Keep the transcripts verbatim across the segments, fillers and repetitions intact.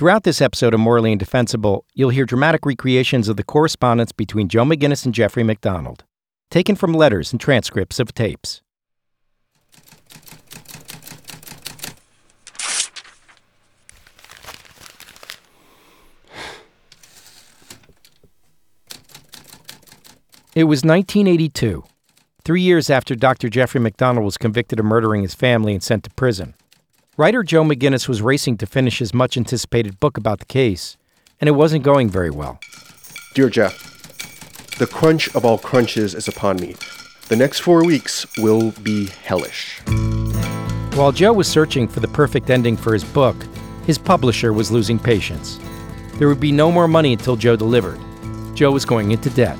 Throughout this episode of Morally Indefensible, you'll hear dramatic recreations of the correspondence between Joe McGinniss and Jeffrey MacDonald, taken from letters and transcripts of tapes. It was nineteen eighty-two, three years after Doctor Jeffrey MacDonald was convicted of murdering his family and sent to prison. Writer Joe McGinniss was racing to finish his much-anticipated book about the case, and it wasn't going very well. Dear Jeff, the crunch of all crunches is upon me. The next four weeks will be hellish. While Joe was searching for the perfect ending for his book, his publisher was losing patience. There would be no more money until Joe delivered. Joe was going into debt.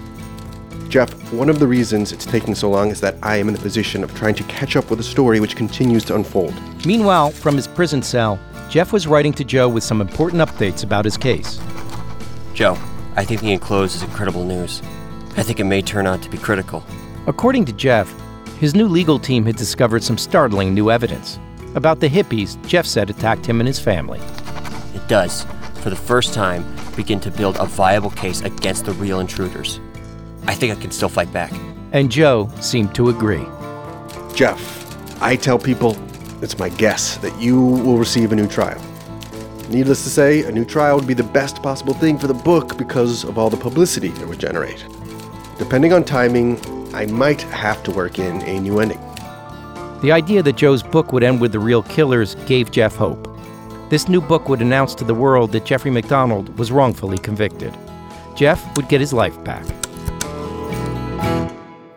Jeff, one of the reasons it's taking so long is that I am in the position of trying to catch up with a story which continues to unfold. Meanwhile, from his prison cell, Jeff was writing to Joe with some important updates about his case. Joe, I think the enclosed is incredible news. I think it may turn out to be critical. According to Jeff, his new legal team had discovered some startling new evidence about the hippies Jeff said attacked him and his family. It does, for the first time, begin to build a viable case against the real intruders. I think I can still fight back. And Joe seemed to agree. Jeff, I tell people, it's my guess, that you will receive a new trial. Needless to say, a new trial would be the best possible thing for the book because of all the publicity it would generate. Depending on timing, I might have to work in a new ending. The idea that Joe's book would end with the real killers gave Jeff hope. This new book would announce to the world that Jeffrey MacDonald was wrongfully convicted. Jeff would get his life back.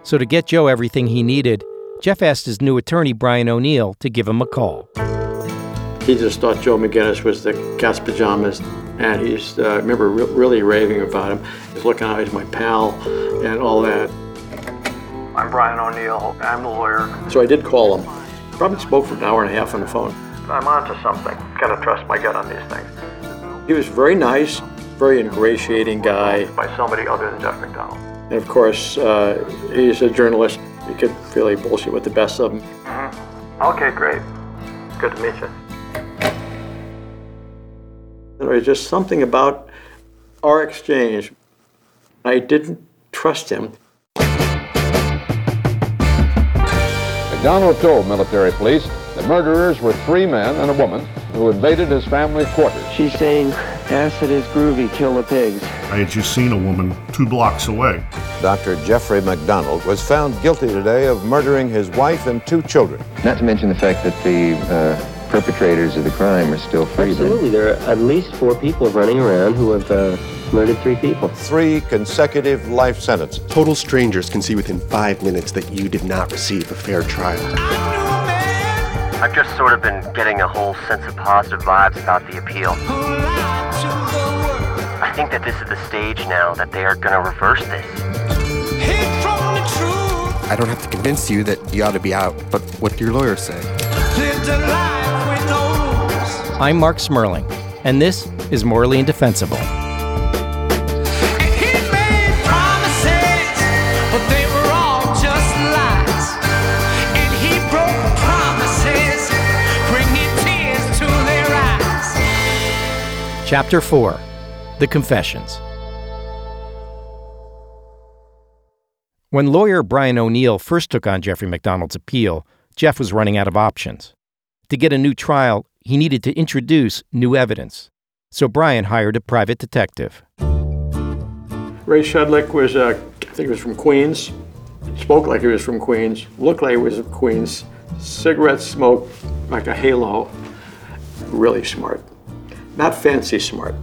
So to get Joe everything he needed, Jeff asked his new attorney, Brian O'Neill, to give him a call. He just thought Joe McGinniss was the cat's pajamas, and he's, uh, I remember re- really raving about him. He's looking out, he's my pal, and all that. I'm Brian O'Neill, I'm the lawyer. So I did call him. Probably spoke for an hour and a half on the phone. I'm onto something. Gotta trust my gut on these things. He was very nice, very ingratiating guy. By somebody other than Jeff MacDonald. And of course, uh, he's a journalist. You could really bullshit with the best of them. Mm-hmm. Okay, great. Good to meet you. There was just something about our exchange. I didn't trust him. MacDonald told military police the murderers were three men and a woman who invaded his family quarters. She's saying, acid is groovy, kill the pigs. I had just seen a woman two blocks away. Doctor Jeffrey MacDonald was found guilty today of murdering his wife and two children. Not to mention the fact that the uh, perpetrators of the crime are still free. Absolutely, there are at least four people running around who have uh, murdered three people. Three consecutive life sentences. Total strangers can see within five minutes that you did not receive a fair trial. I've just sort of been getting a whole sense of positive vibes about the appeal. I think that this is the stage now that they are going to reverse this. I don't have to convince you that you ought to be out, but what do your lawyers say? I'm Mark Smerling, and this is Morally Indefensible. He made promises, but they were all just lies. And he broke promises, bringing tears to their eyes. Chapter four. The Confessions. When lawyer Brian O'Neill first took on Jeffrey MacDonald's appeal, Jeff was running out of options. To get a new trial, he needed to introduce new evidence. So Brian hired a private detective. Ray Shedlick was, uh, I think he was from Queens, spoke like he was from Queens, looked like he was from Queens, cigarette smoke like a halo. Really smart. Not fancy smart,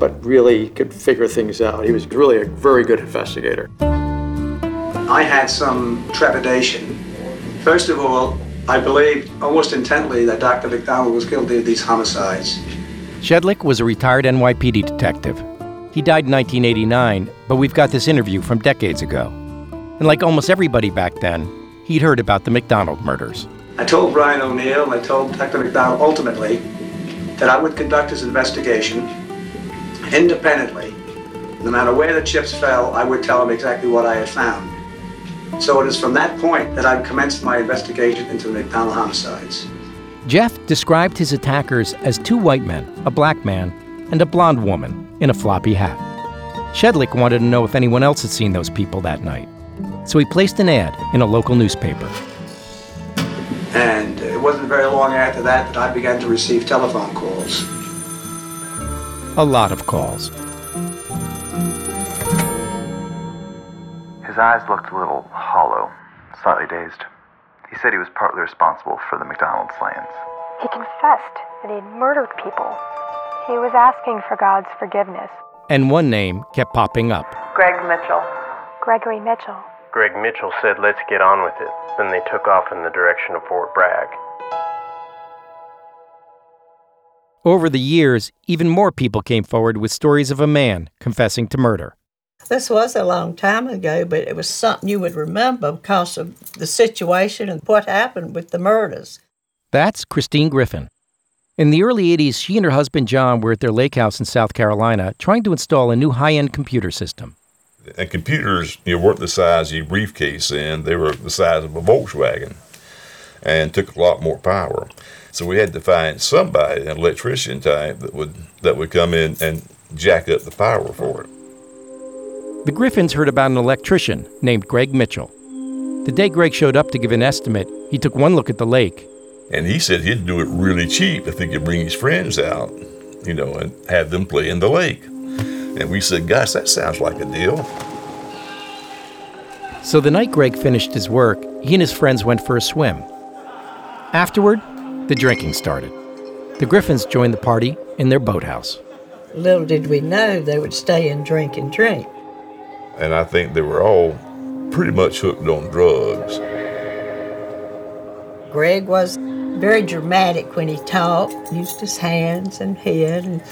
but really could figure things out. He was really a very good investigator. I had some trepidation. First of all, I believed almost intently that Doctor MacDonald was guilty of these homicides. Shedlick was a retired N Y P D detective. He died in nineteen eighty-nine, but we've got this interview from decades ago. And like almost everybody back then, he'd heard about the MacDonald murders. I told Brian O'Neill, I told Doctor MacDonald ultimately, that I would conduct his investigation independently. No matter where the chips fell, I would tell him exactly what I had found. So it is from that point that I've commenced my investigation into the MacDonald homicides. Jeff described his attackers as two white men, a black man, and a blonde woman in a floppy hat. Shedlick wanted to know if anyone else had seen those people that night, so he placed an ad in a local newspaper. And it wasn't very long after that that I began to receive telephone calls. A lot of calls. His eyes looked a little hollow, slightly dazed. He said he was partly responsible for the MacDonald slayings. He confessed that he had murdered people. He was asking for God's forgiveness. And one name kept popping up. Greg Mitchell. Gregory Mitchell. Greg Mitchell said, "Let's get on with it." Then they took off in the direction of Fort Bragg. Over the years, even more people came forward with stories of a man confessing to murder. This was a long time ago, but it was something you would remember because of the situation and what happened with the murders. That's Christine Griffin. In the early eighties, she and her husband John were at their lake house in South Carolina trying to install a new high-end computer system. And computers, you know, weren't the size of your briefcase, and they were the size of a Volkswagen and took a lot more power. So we had to find somebody, an electrician type, that would, that would come in and jack up the power for it. The Griffins heard about an electrician named Greg Mitchell. The day Greg showed up to give an estimate, he took one look at the lake. And he said he'd do it really cheap if he could bring his friends out, you know, and have them play in the lake. And we said, gosh, that sounds like a deal. So the night Greg finished his work, he and his friends went for a swim. Afterward, the drinking started. The Griffins joined the party in their boathouse. Little did we know they would stay and drink and drink. And I think they were all pretty much hooked on drugs. Greg was very dramatic when he talked, used his hands and head, and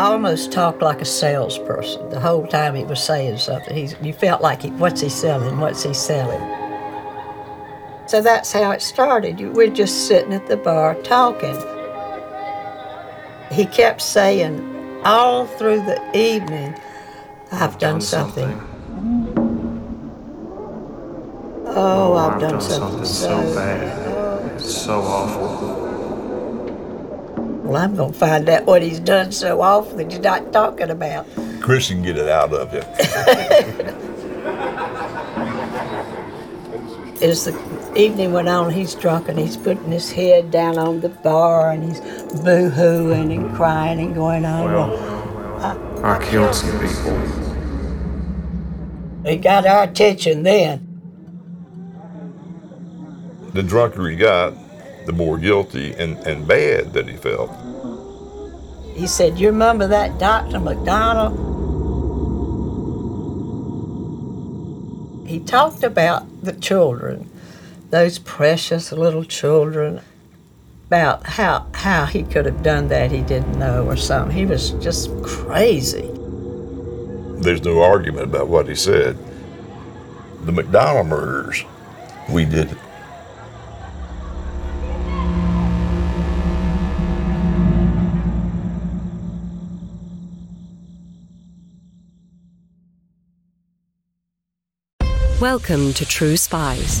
almost talked like a salesperson. The whole time he was saying something, he, you felt like, he, what's he selling, what's he selling? So that's how it started. We're just sitting at the bar talking. He kept saying all through the evening, I've, I've done, done something. something. Oh, I've, I've done, done something, something so bad, it's so awful. Well, I'm going to find out what he's done so often that you're not talking about. Chris can get it out of him. As the evening went on, he's drunk and he's putting his head down on the bar and he's boo-hooing and crying and going on. Well, well, well. I, I killed some people. It got our attention then. The drunker he got, the more guilty and, and bad that he felt. He said, you remember that Doctor MacDonald? He talked about the children, those precious little children, about how, how he could have done that, he didn't know or something. He was just crazy. There's no argument about what he said. The MacDonald murders, we did it. Welcome to True Spies,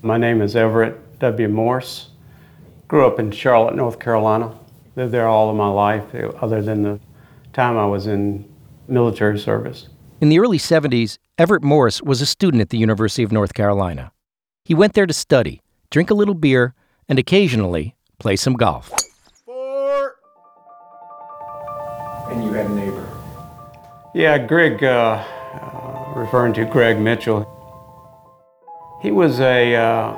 My name is Everett W. Morse. Grew up in Charlotte, North Carolina. Lived there all of my life, other than the time I was in military service. In the early seventies, Everett Morse was a student at the University of North Carolina. He went there to study, drink a little beer, and occasionally play some golf. Four. and you had a neighbor. Yeah, Greg, uh, uh, referring to Greg Mitchell, he was a uh,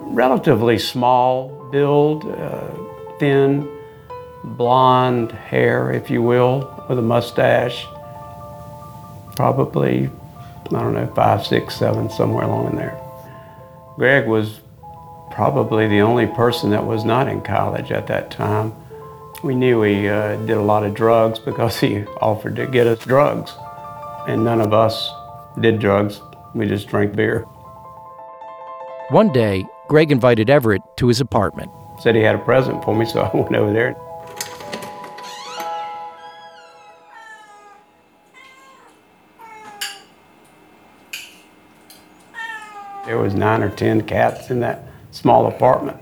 relatively small build, uh, thin, blonde hair, if you will, with a mustache, probably, I don't know, five, six, seven, somewhere along in there. Greg was probably the only person that was not in college at that time. We knew he uh, did a lot of drugs because he offered to get us drugs. And none of us did drugs, we just drank beer. One day, Greg invited Everett to his apartment. Said he had a present for me, so I went over there. There was nine or ten cats in that small apartment.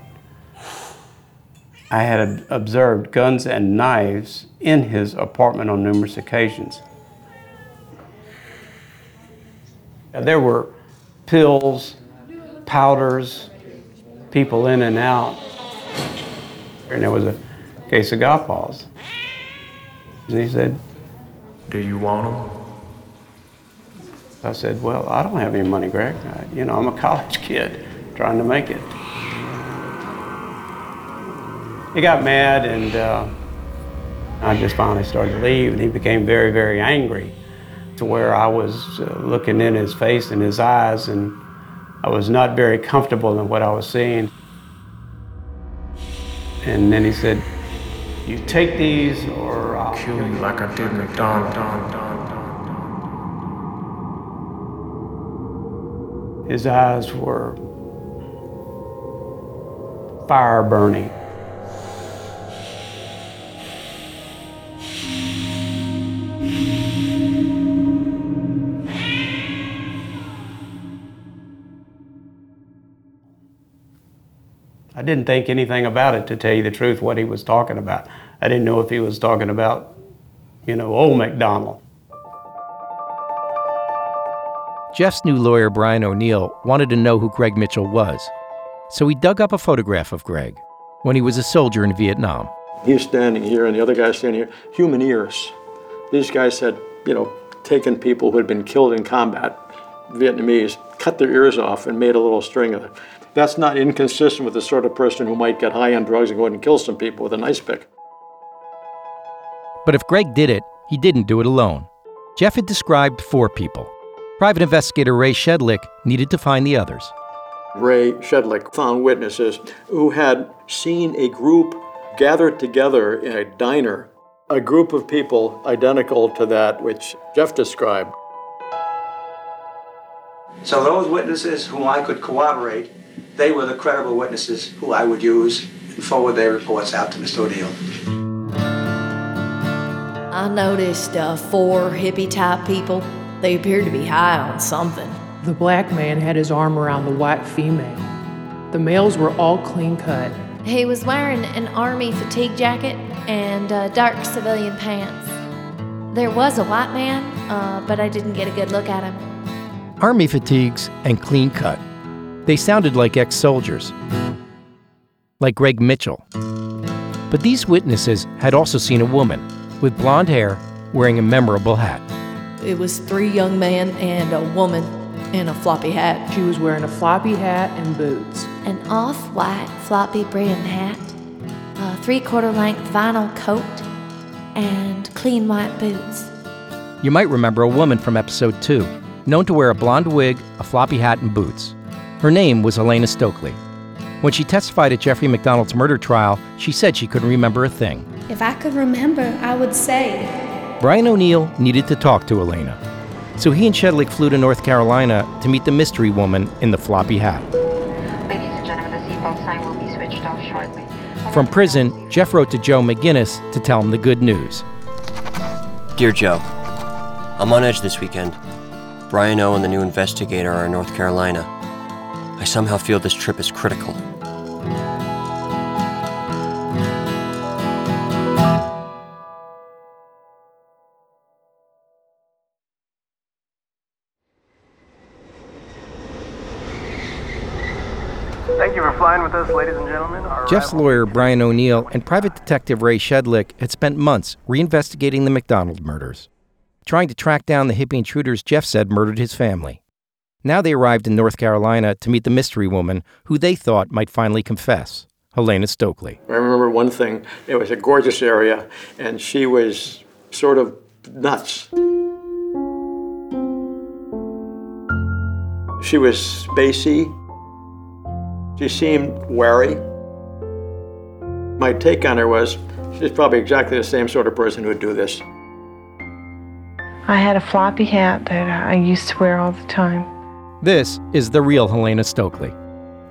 I had observed guns and knives in his apartment on numerous occasions. There were pills, powders, people in and out, and there was a case of Godpaws. And he said, "Do you want them?" I said, "Well, I don't have any money, Greg. I, you know, I'm a college kid trying to make it." He got mad, and uh, I just finally started to leave, and he became very, very angry to where I was uh, looking in his face and his eyes, and I was not very comfortable in what I was seeing. And then he said, "You take these, or I'll kill you like I did MacDonald." His eyes were fire burning. I didn't think anything about it, to tell you the truth, what he was talking about. I didn't know if he was talking about, you know, old MacDonald. Jeff's new lawyer, Brian O'Neill, wanted to know who Greg Mitchell was. So he dug up a photograph of Greg when he was a soldier in Vietnam. He's standing here and the other guy's standing here. Human ears. These guys had, you know, taken people who had been killed in combat, Vietnamese, cut their ears off and made a little string of it. That's not inconsistent with the sort of person who might get high on drugs and go out and kill some people with an ice pick. But if Greg did it, he didn't do it alone. Jeff had described four people. Private investigator Ray Shedlick needed to find the others. Ray Shedlick found witnesses who had seen a group gathered together in a diner, a group of people identical to that which Jeff described. So those witnesses whom I could corroborate, they were the credible witnesses who I would use and forward their reports out to Mister O'Neill. I noticed uh, four hippie-type people. They appeared to be high on something. The black man had his arm around the white female. The males were all clean-cut. He was wearing an army fatigue jacket and uh, dark civilian pants. There was a white man, uh, but I didn't get a good look at him. Army fatigues and clean cut. They sounded like ex-soldiers, like Greg Mitchell. But these witnesses had also seen a woman with blonde hair wearing a memorable hat. It was three young men and a woman in a floppy hat. She was wearing a floppy hat and boots. An off-white floppy brim hat, a three-quarter length vinyl coat, and clean white boots. You might remember a woman from episode two, known to wear a blonde wig, a floppy hat, and boots. Her name was Helena Stoeckley. When she testified at Jeffrey MacDonald's murder trial, she said she couldn't remember a thing. If I could remember, I would say. Brian O'Neill needed to talk to Helena. So he and Shedlick flew to North Carolina to meet the mystery woman in the floppy hat. Ladies and gentlemen, the seatbelt sign will be switched off shortly. From prison, Jeff wrote to Joe McGinniss to tell him the good news. Dear Joe, I'm on edge this weekend. Brian O. and the new investigator are in North Carolina. I somehow feel this trip is critical. Thank you for line with us, ladies and gentlemen. Our Jeff's lawyer, Brian O'Neill, and private detective Ray Shedlick had spent months reinvestigating the MacDonald murders, trying to track down the hippie intruders Jeff said murdered his family. Now they arrived in North Carolina to meet the mystery woman who they thought might finally confess, Helena Stoeckley. I remember one thing. It was a gorgeous area, and she was sort of nuts. She was spacey. She seemed wary. My take on her was, she's probably exactly the same sort of person who would do this. I had a floppy hat that I used to wear all the time. This is the real Helena Stoeckley,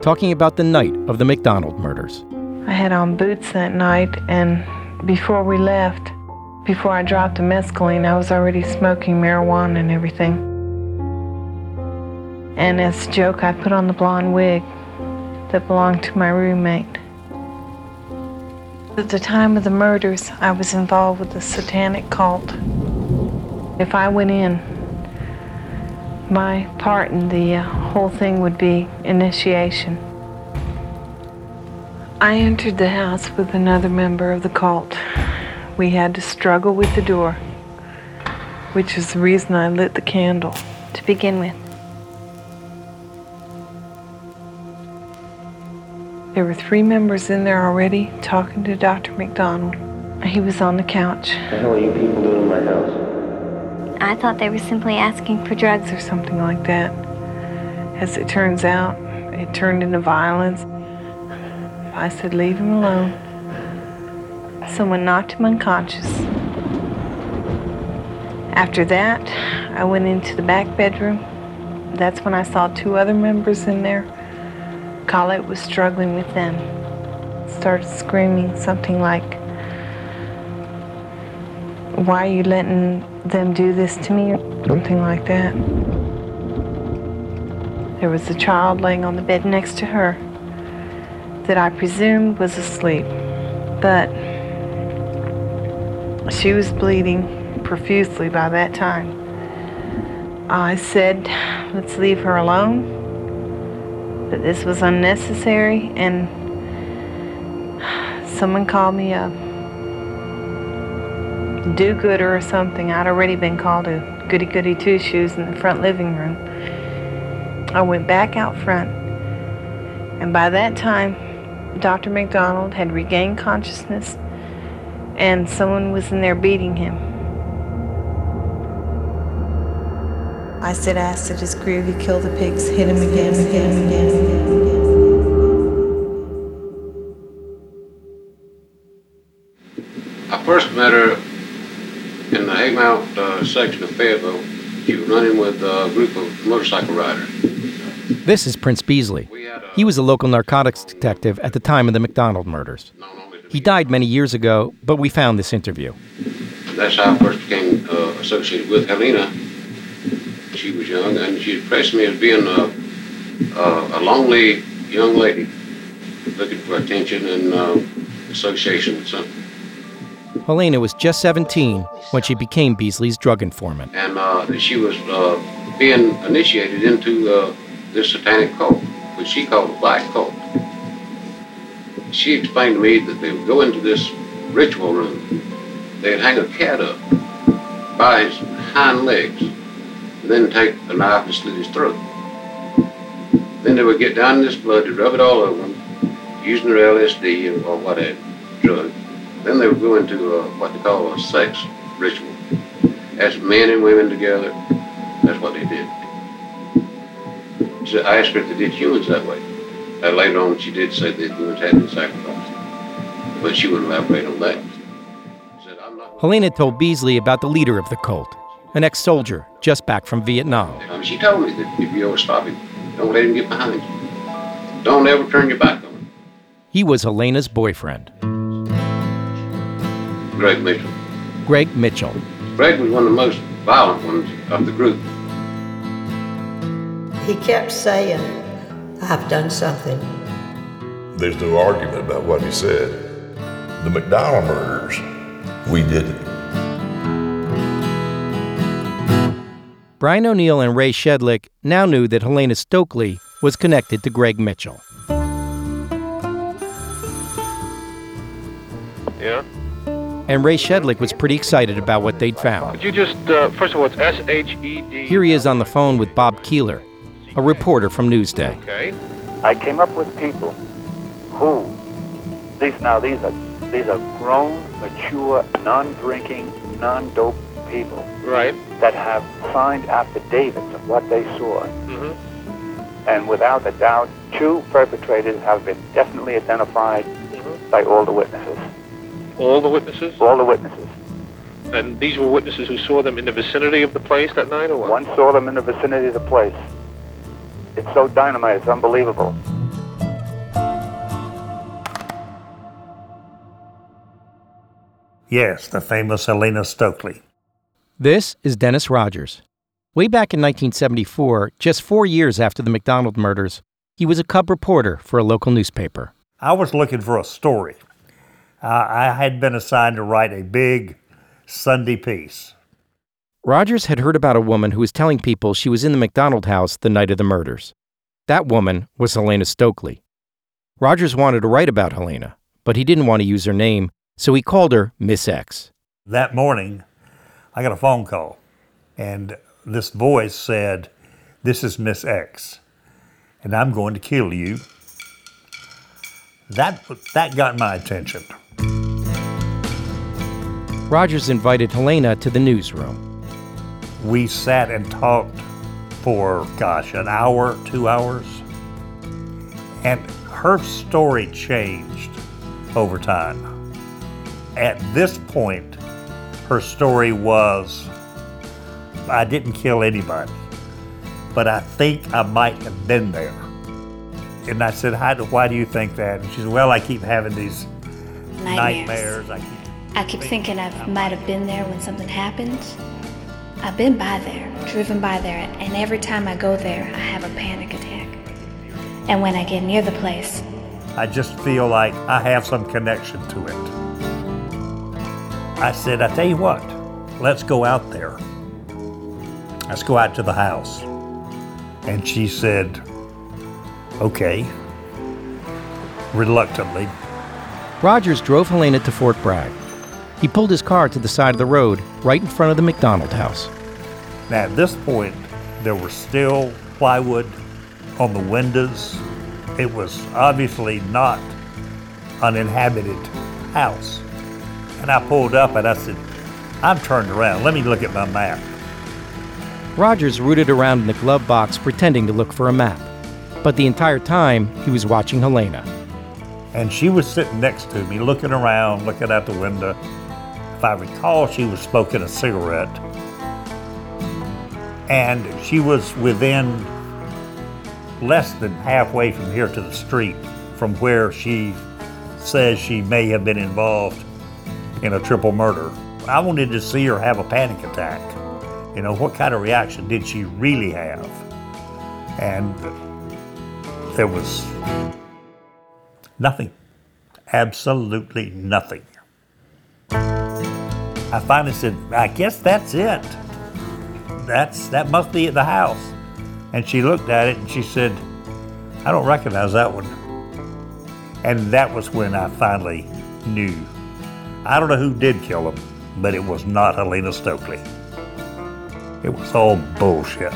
talking about the night of the MacDonald murders. I had on boots that night, and before we left, before I dropped the mescaline, I was already smoking marijuana and everything. And as a joke, I put on the blonde wig that belonged to my roommate. At the time of the murders, I was involved with the satanic cult. If I went in, my part in the uh, whole thing would be initiation. I entered the house with another member of the cult. We had to struggle with the door, which is the reason I lit the candle to begin with. There were three members in there already talking to Doctor MacDonald. He was on the couch. What the hell are you people doing in my house? I thought they were simply asking for drugs or something like that. As it turns out, it turned into violence. I said, leave him alone. Someone knocked him unconscious. After that, I went into the back bedroom. That's when I saw two other members in there. Collette was struggling with them. Started screaming something like, why are you letting them do this to me, or something like that. There was a child laying on the bed next to her that I presumed was asleep, but she was bleeding profusely by that time. I said, let's leave her alone, but this was unnecessary, and someone called me up. Do-gooder or something. I'd already been called a goody-goody two-shoes in the front living room. I went back out front, and by that time, Doctor MacDonald had regained consciousness, and someone was in there beating him. I said, acid is groovy, kill the pigs, hit him again, again, again, again, again. I first met her in the Haymount uh, section of Fayetteville. She was running with a group of motorcycle riders. This is Prince Beasley. He was a local narcotics detective at the time of the MacDonald murders. He died many years ago, but we found this interview. That's how I first became uh, associated with Helena. She was young, and she impressed me as being a, a, a lonely young lady looking for attention and uh, association with something. Helena was just seventeen when she became Beasley's drug informant. And uh, she was uh, being initiated into uh, this satanic cult, which she called the black cult. She explained to me that they would go into this ritual room, they'd hang a cat up by his hind legs, and then take a knife and slit his throat. Then they would get down in this blood and rub it all over him, using their L S D or whatever drug. Then they would go into a, what they call a sex ritual. As men and women together, that's what they did. So I asked her if they did humans that way. And later on, she did say that humans had been sacrificed. But she would elaborate on that. Said, I'm not Helena told Beasley about the leader of the cult, an ex-soldier just back from Vietnam. Um, she told me that if you ever stop him, don't let him get behind you. Don't ever turn your back on him. He was Helena's boyfriend. Greg Mitchell. Greg Mitchell. Greg was one of the most violent ones of the group. He kept saying, I've done something. There's no argument about what he said. The MacDonald murders, we did it. Brian O'Neill and Ray Shedlick now knew that Helena Stoeckley was connected to Greg Mitchell. Yeah. And Ray Shedlick was pretty excited about what they'd found. Could you just, uh, first of all, it's S H E D. Here he is on the phone with Bob Keeler, a reporter from Newsday. Okay. I came up with people who, these now these are these are grown, mature, non-drinking, non-dope people. Right. That have signed affidavits of what they saw. Mm-hmm. And without a doubt, two perpetrators have been definitely identified mm-hmm. by all the witnesses. All the witnesses? All the witnesses. And these were witnesses who saw them in the vicinity of the place that night, or what? One saw them in the vicinity of the place. It's so dynamite, it's unbelievable. Yes, the famous Helena Stoeckley. This is Dennis Rogers. Way back in nineteen seventy-four, just four years after the MacDonald murders, he was a cub reporter for a local newspaper. I was looking for a story. Uh, I had been assigned to write a big Sunday piece. Rogers had heard about a woman who was telling people she was in the MacDonald house the night of the murders. That woman was Helena Stoeckley. Rogers wanted to write about Helena, but he didn't want to use her name, so he called her Miss X. That morning, I got a phone call, and this voice said, "This is Miss X, and I'm going to kill you." That, that got my attention. Rogers invited Helena to the newsroom. We sat and talked for, gosh, an hour, two hours. And her story changed over time. At this point, her story was, I didn't kill anybody, but I think I might have been there. And I said, How do, why do you think that? And she said, well, I keep having these nightmares. nightmares. I keep I keep thinking I might have been there when something happens. I've been by there, driven by there, and every time I go there, I have a panic attack. And when I get near the place, I just feel like I have some connection to it. I said, I tell you what, let's go out there. Let's go out to the house. And she said, okay, reluctantly. Rogers drove Helena to Fort Bragg. He pulled his car to the side of the road, right in front of the MacDonald house. Now, at this point, there was still plywood on the windows. It was obviously not an inhabited house. And I pulled up and I said, I'm turned around, let me look at my map. Rogers rooted around in the glove box, pretending to look for a map. But the entire time, he was watching Helena. And she was sitting next to me, looking around, looking out the window. If I recall, she was smoking a cigarette. And she was within less than halfway from here to the street, from where she says she may have been involved in a triple murder. I wanted to see her have a panic attack. You know, what kind of reaction did she really have? And there was nothing, absolutely nothing. I finally said, I guess that's it. That's, that must be at the house. And she looked at it and she said, I don't recognize that one. And that was when I finally knew. I don't know who did kill him, but it was not Helena Stoeckley. It was all bullshit.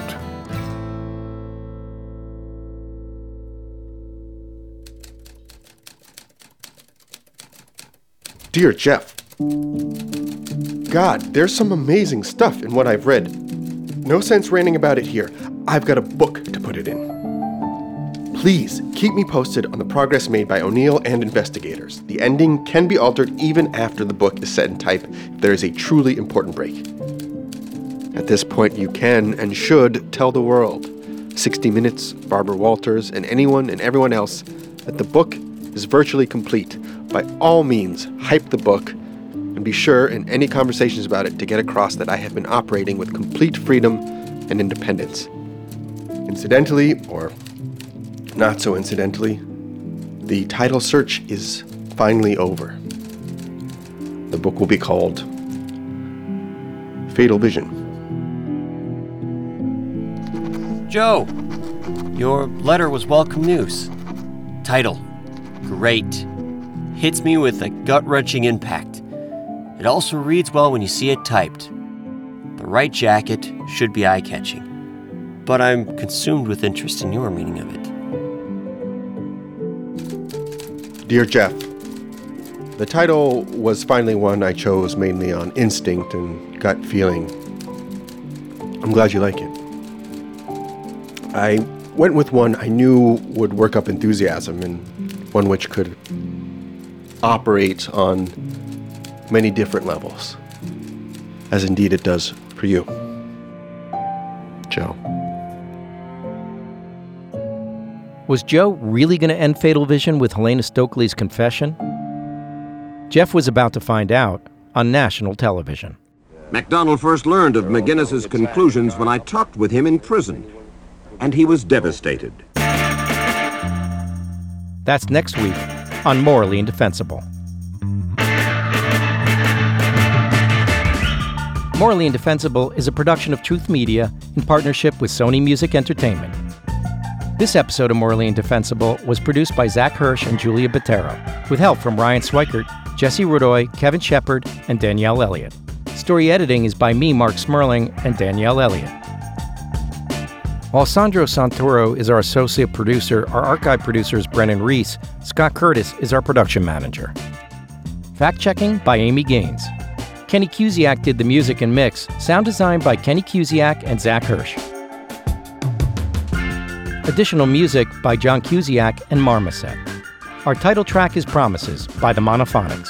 Dear Jeff, God, there's some amazing stuff in what I've read. No sense ranting about it here. I've got a book to put it in. Please keep me posted on the progress made by O'Neill and investigators. The ending can be altered even after the book is set in type if there is a truly important break. At this point, you can and should tell the world, sixty minutes, Barbara Walters, and anyone and everyone else that the book is virtually complete. By all means, hype the book, and be sure in any conversations about it to get across that I have been operating with complete freedom and independence. Incidentally, or not so incidentally, the title search is finally over. The book will be called Fatal Vision. Joe, your letter was welcome news. Title, great. hits me with a gut-wrenching impact. It also reads well when you see it typed. The right jacket should be eye-catching, but I'm consumed with interest in your meaning of it. Dear Jeff, the title was finally one I chose mainly on instinct and gut feeling. I'm glad you like it. I went with one I knew would work up enthusiasm and one which could operate on many different levels, as indeed it does for you, Joe. Was Joe really going to end Fatal Vision with Helena Stoeckley's confession? Jeff was about to find out on national television. MacDonald first learned of McGinnis's conclusions when I talked with him in prison, and he was devastated. That's next week on Morally Indefensible. Morally Indefensible is a production of Truth Media in partnership with Sony Music Entertainment. This episode of Morally Indefensible was produced by Zach Hirsch and Julia Botero, with help from Ryan Swikert, Jesse Rudoy, Kevin Shepard, and Danielle Elliott. Story editing is by me, Mark Smerling, and Danielle Elliott. Alessandro Santoro is our associate producer. Our archive producer is Brennan Reese. Scott Curtis is our production manager. Fact-checking by Amy Gaines. Kenny Kusiak did the music and mix, sound design by Kenny Kusiak and Zach Hirsch. Additional music by John Kusiak and Marmoset. Our title track is Promises by the Monophonics.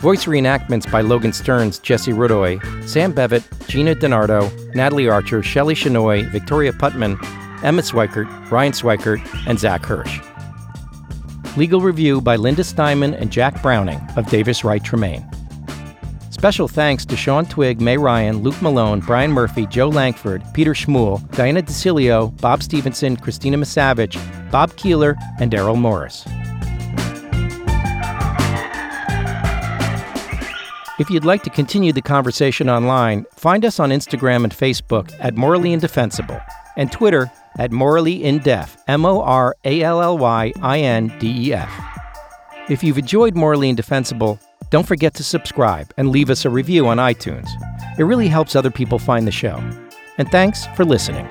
Voice reenactments by Logan Stearns, Jesse Rudoy, Sam Bevitt, Gina DiNardo, Natalie Archer, Shelley Chenoy, Victoria Putman, Emma Swikert, Ryan Swikert, and Zach Hirsch. Legal review by Linda Steinman and Jack Browning of Davis Wright Tremaine. Special thanks to Sean Twigg, May Ryan, Luke Malone, Brian Murphy, Joe Langford, Peter Schmuel, Diana DeCilio, Bob Stevenson, Christina Misavage, Bob Keeler, and Daryl Morris. If you'd like to continue the conversation online, find us on Instagram and Facebook at Morally Indefensible and Twitter at Morally Indef, M O R A L L Y I N D E F. If you've enjoyed Morally Indefensible, don't forget to subscribe and leave us a review on iTunes. It really helps other people find the show. And thanks for listening.